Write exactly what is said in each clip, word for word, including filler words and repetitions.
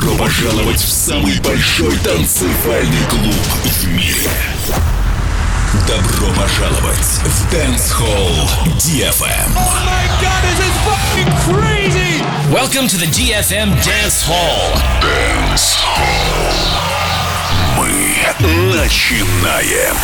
Добро пожаловать в самый большой танцевальный клуб в мире. Добро пожаловать в Dance Hall ди эф эм. Oh my God, this is fucking crazy! Welcome to the ди эф эм Dance Hall. Dance Hall. Мы начинаем.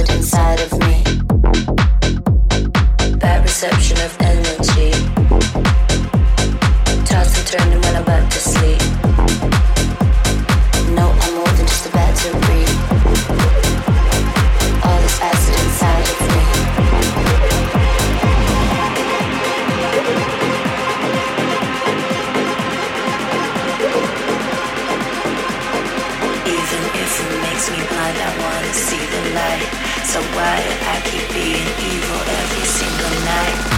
acid inside of me. Bad reception of energy. Tossed and turning when I'm about to sleep. No, I'm more than just about to breathe. All this acid inside of me. Even if it makes me blind, I wanna see the light. So why do I keep being evil every single night?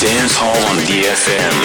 Dance Hall on D F M.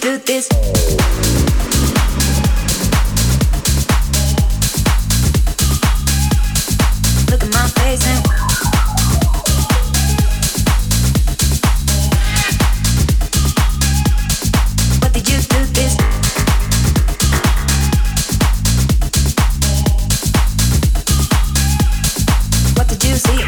do this. Look at my face and what did you do this? What did you see?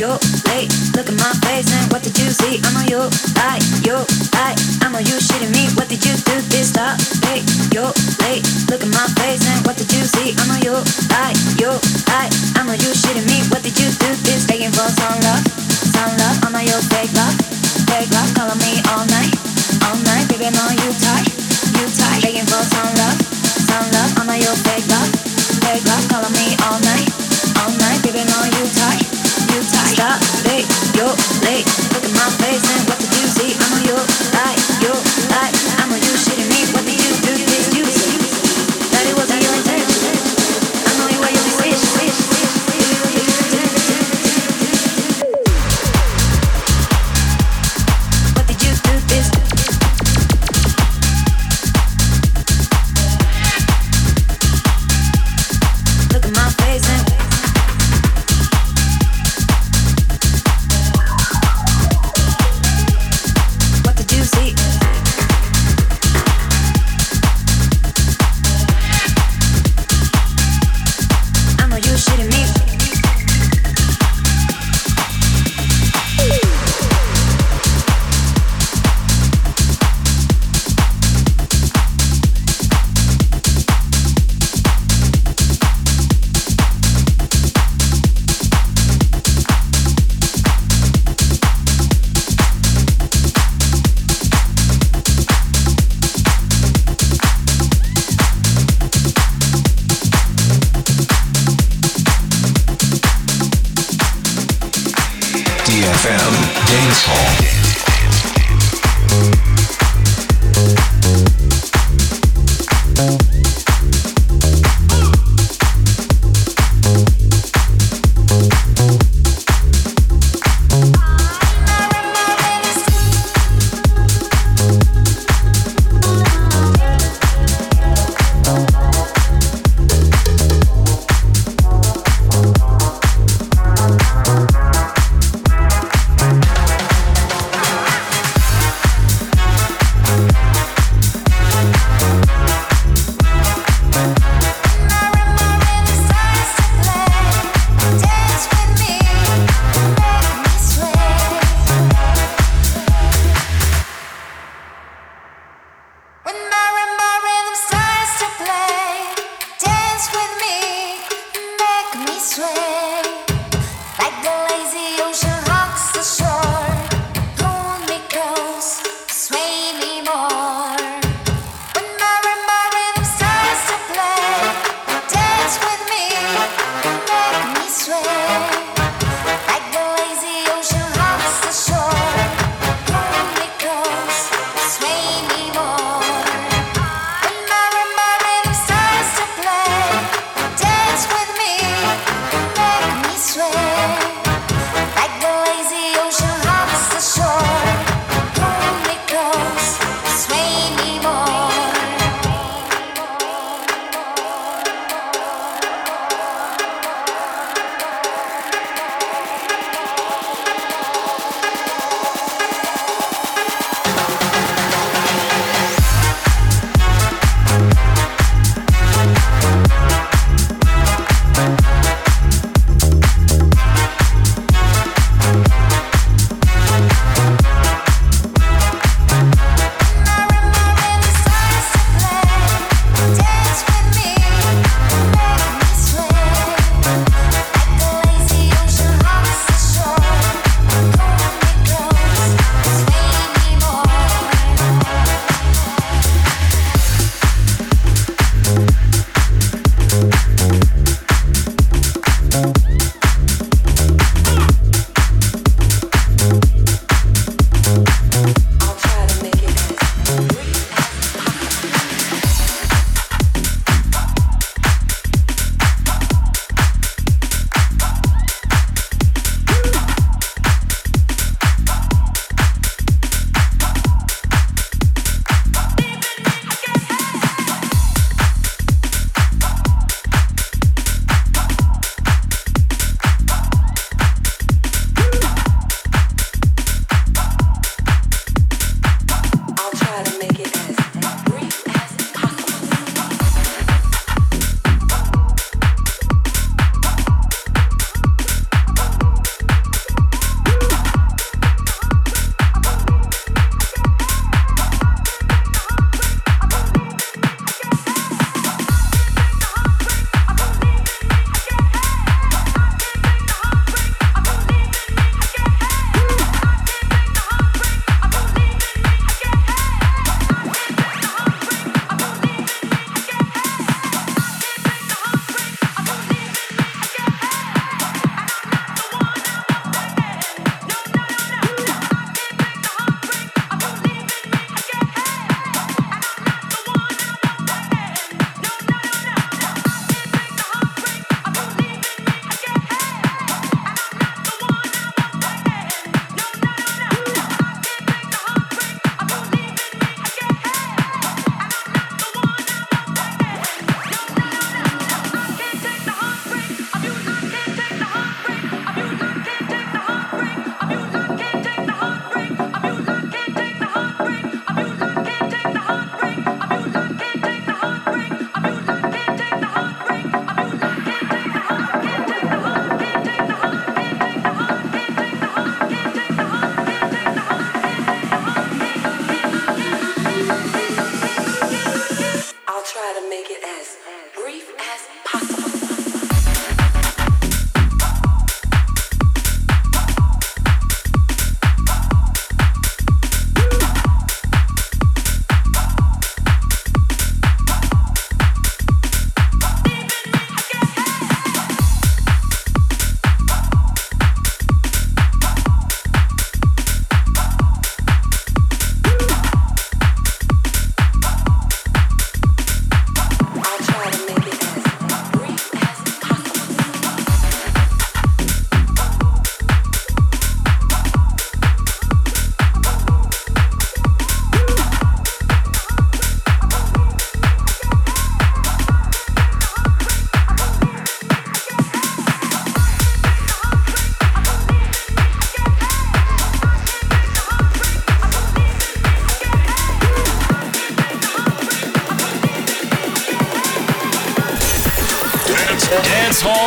You're late, look at my face and what did you see? I know you, I, you, I, I know you shitting me. What did you do this? Stop, hey, you're late, look at my face and what did you see? I know you, I, you, I, I know you shitting me. What did you do this? Begging for some love, some love. I know you fake love, fake love. Calling me all night, all night. Baby, I know you tight, you tight. Begging for some love, some love. I know you fake love, fake love. Calling me all night, all night. Baby, I know you tight. Stop, hey, you're late. Look at my face and what did you see? I know you're like, you're like, I know you shitting me. What did you do? Did you see that it wasn't your intention? I know you are your wish, wish, wish, wish. What did you do this? Look at my face and D F M Dance Hall.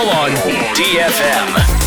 Hall on D F M.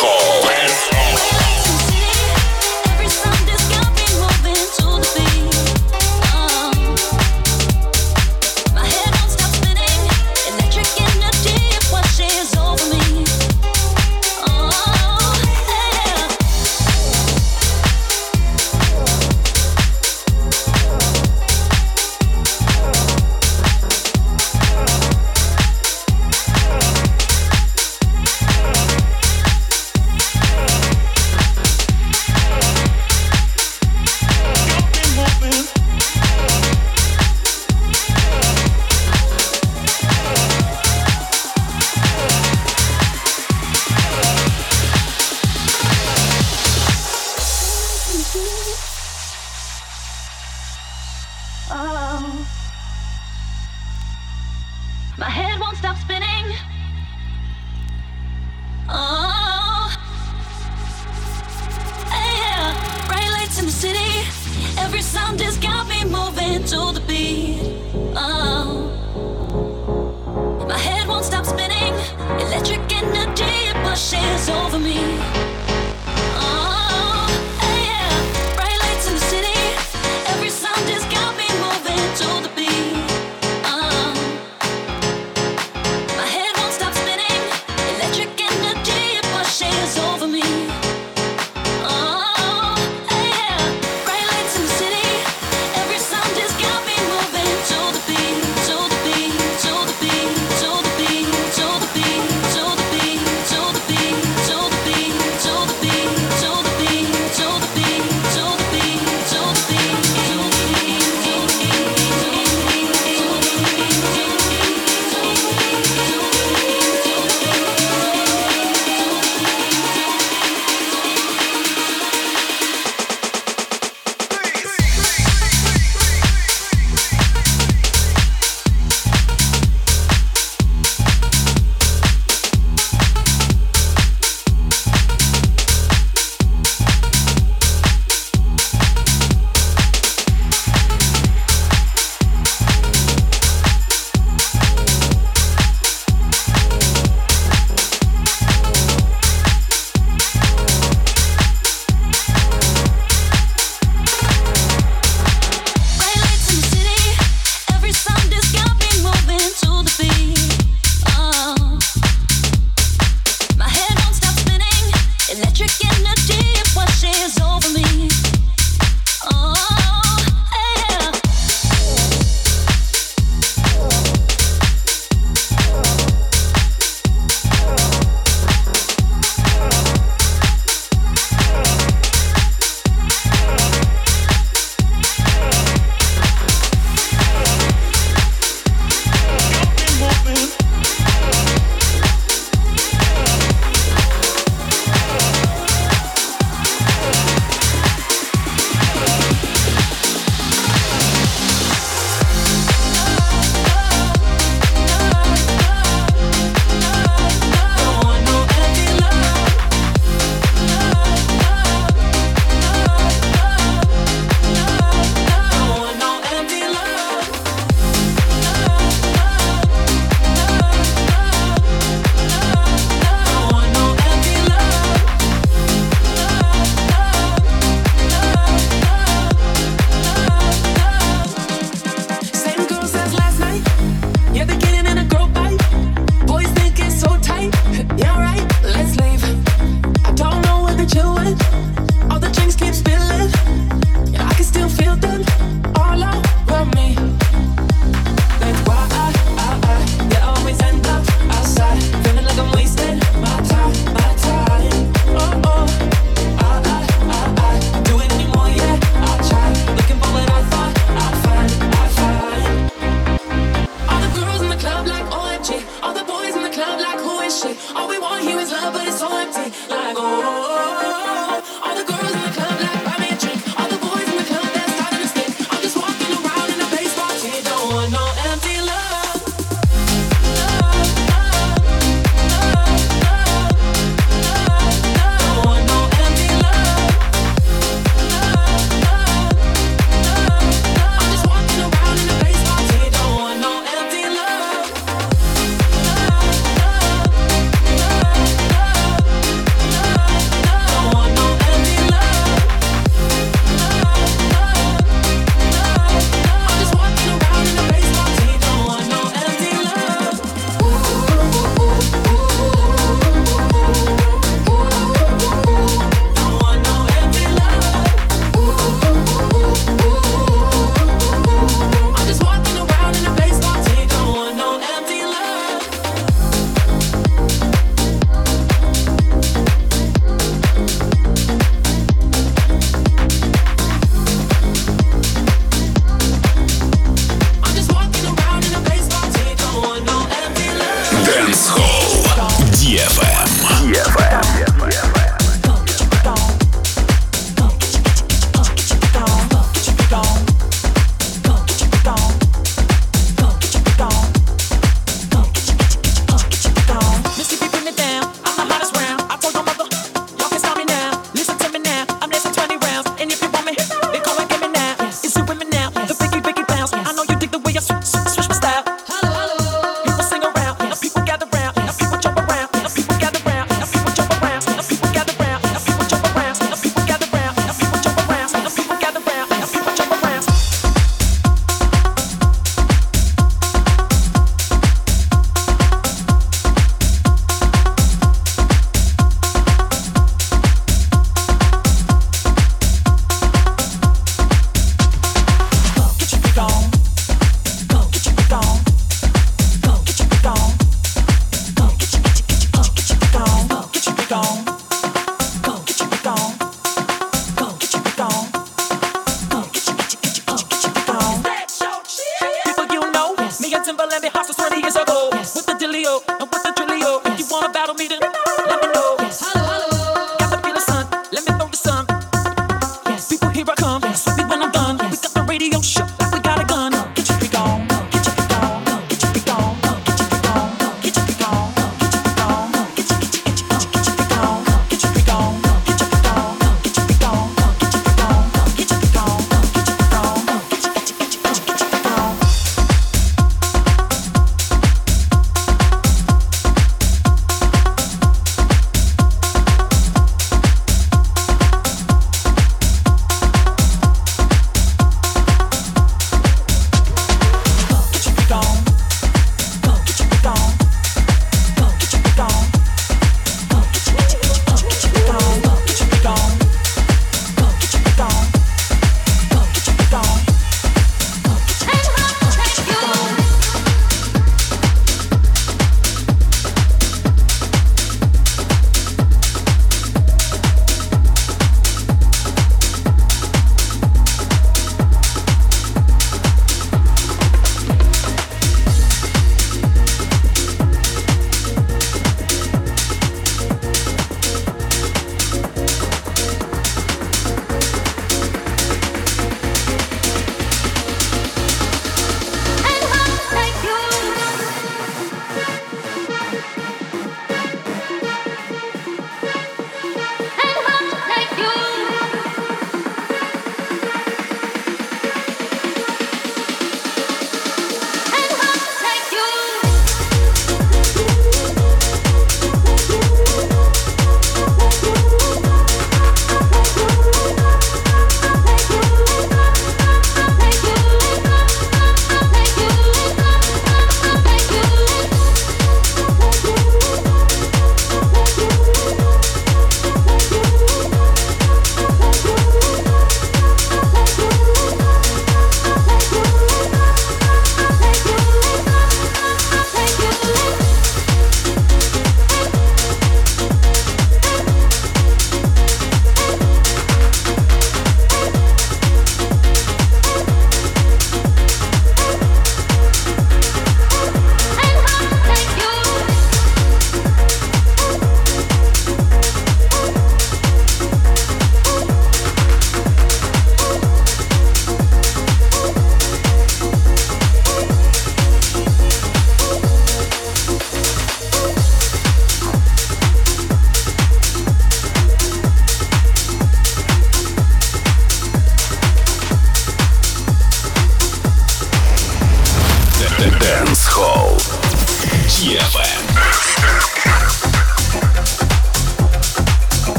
Dance Hall. Dance Hall.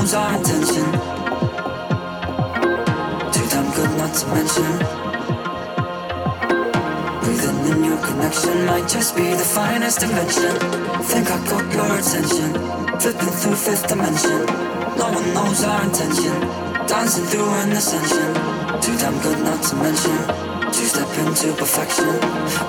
owns our attention. Too damn good not to mention. Breathing in your connection might just be the finest invention. Think I got your attention. Flipping through fifth dimension. No one knows our intention. Dancing through an ascension. Too damn good not to mention. Two step into perfection.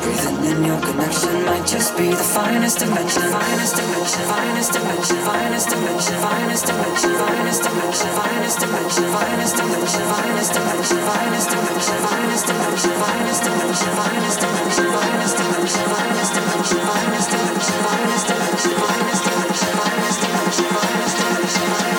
Breathing in your connection might just be the finest dimension. Finest dimension. Finest dimension. Finest dimension. Finest dimension. Finest dimension. Finest dimension. Finest dimension. Finest dimension. Finest dimension. Finest dimension. Finest dimension. Finest dimension. Finest dimension. Finest dimension. Finest dimension. Finest dimension. Finest dimension. Finest dimension. Finest dimension. Finest dimension. Finest dimension.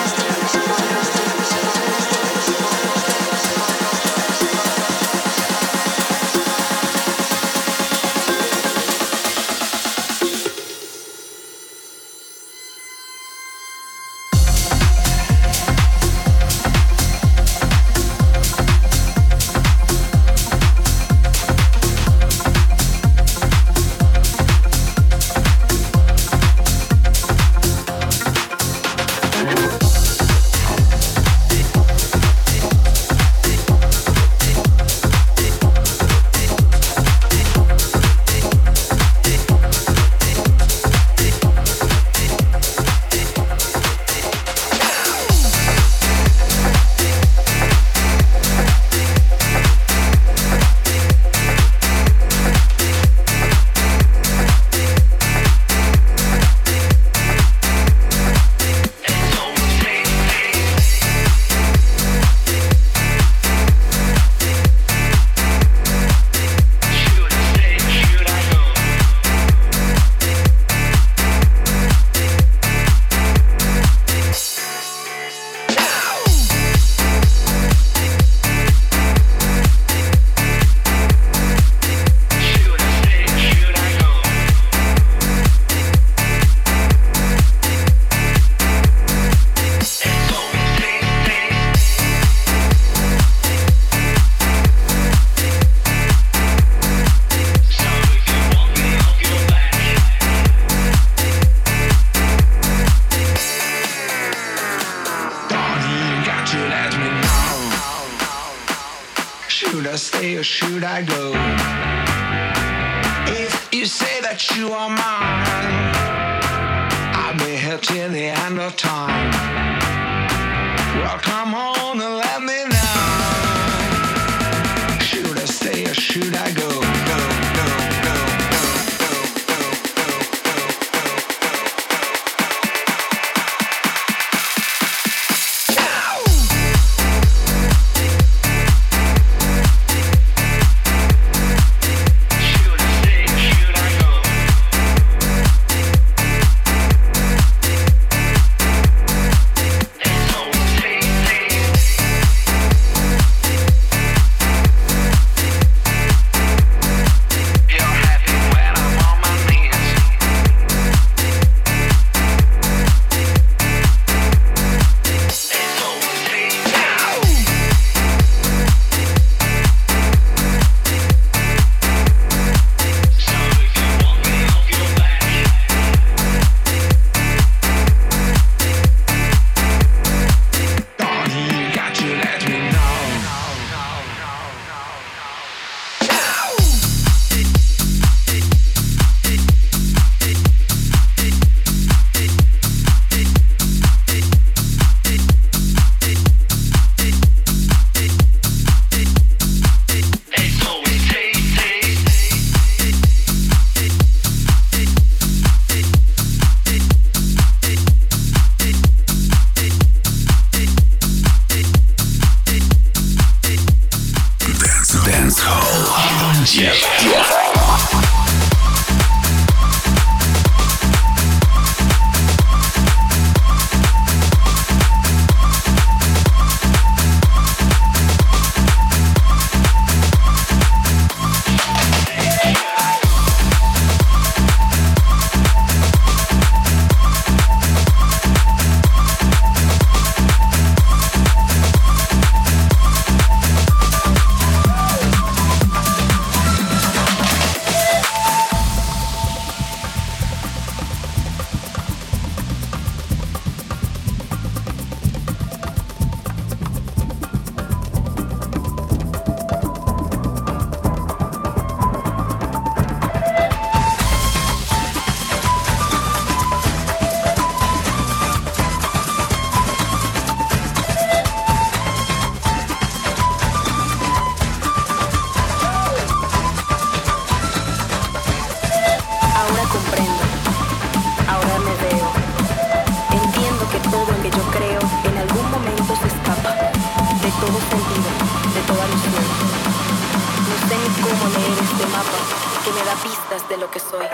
красой.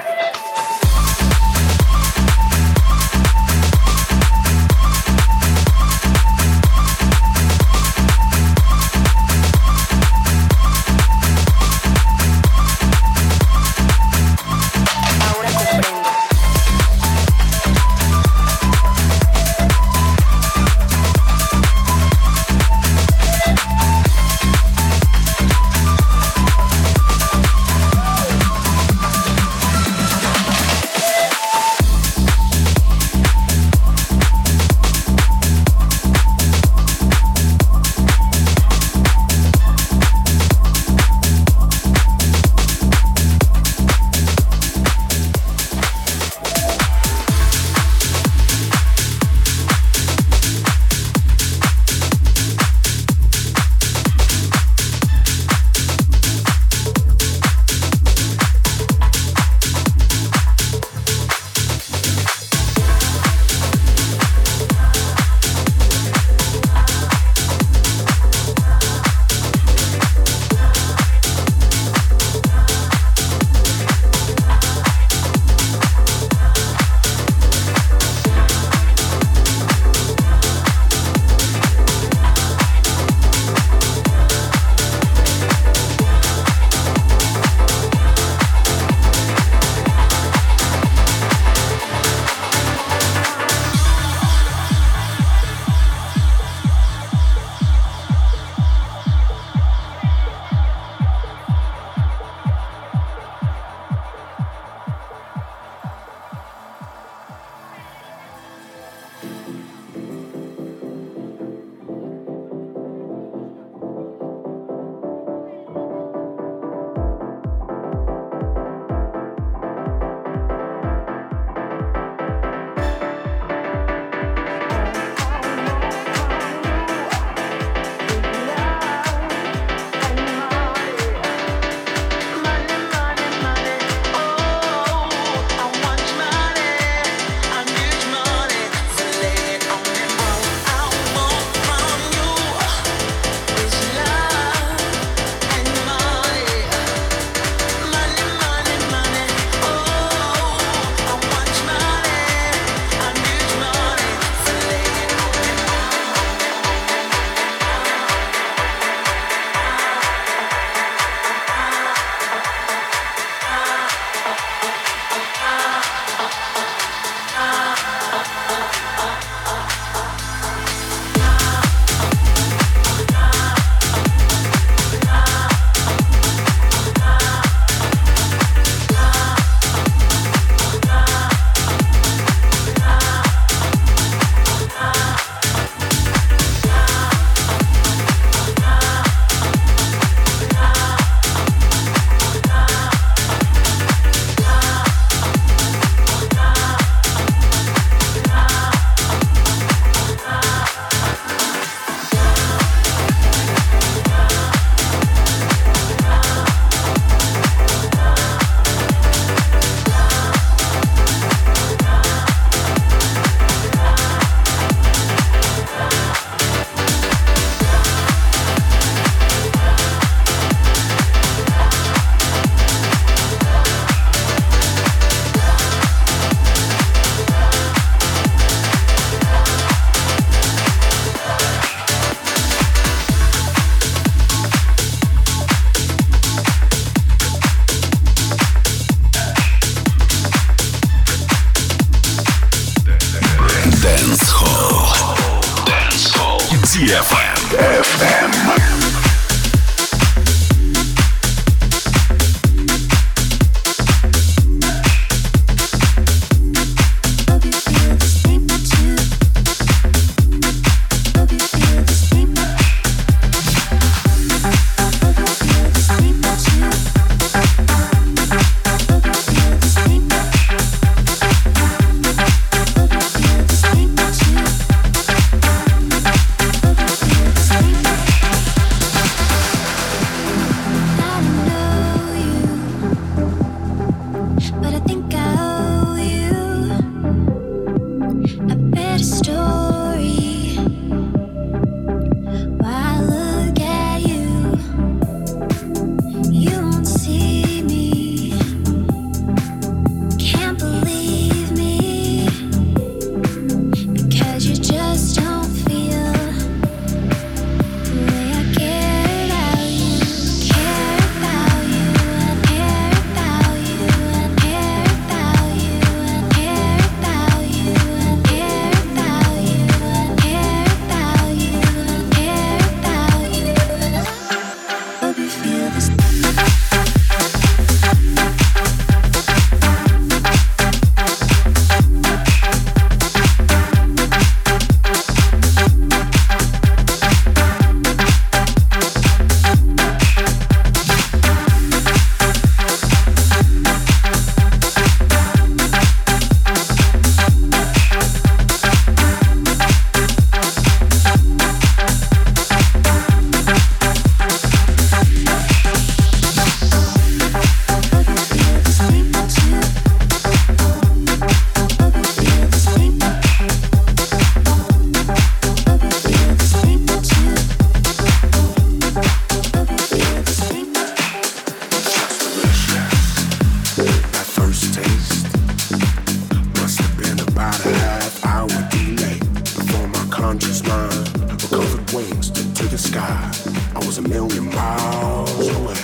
just mine. Recovered wings to, to the sky. I was a million miles away.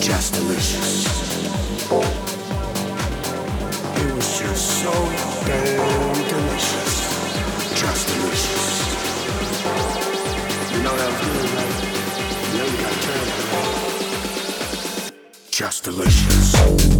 Just delicious. It was just so damn delicious. Just delicious. You know that feeling, right? You know you gotta turn it around. Just delicious.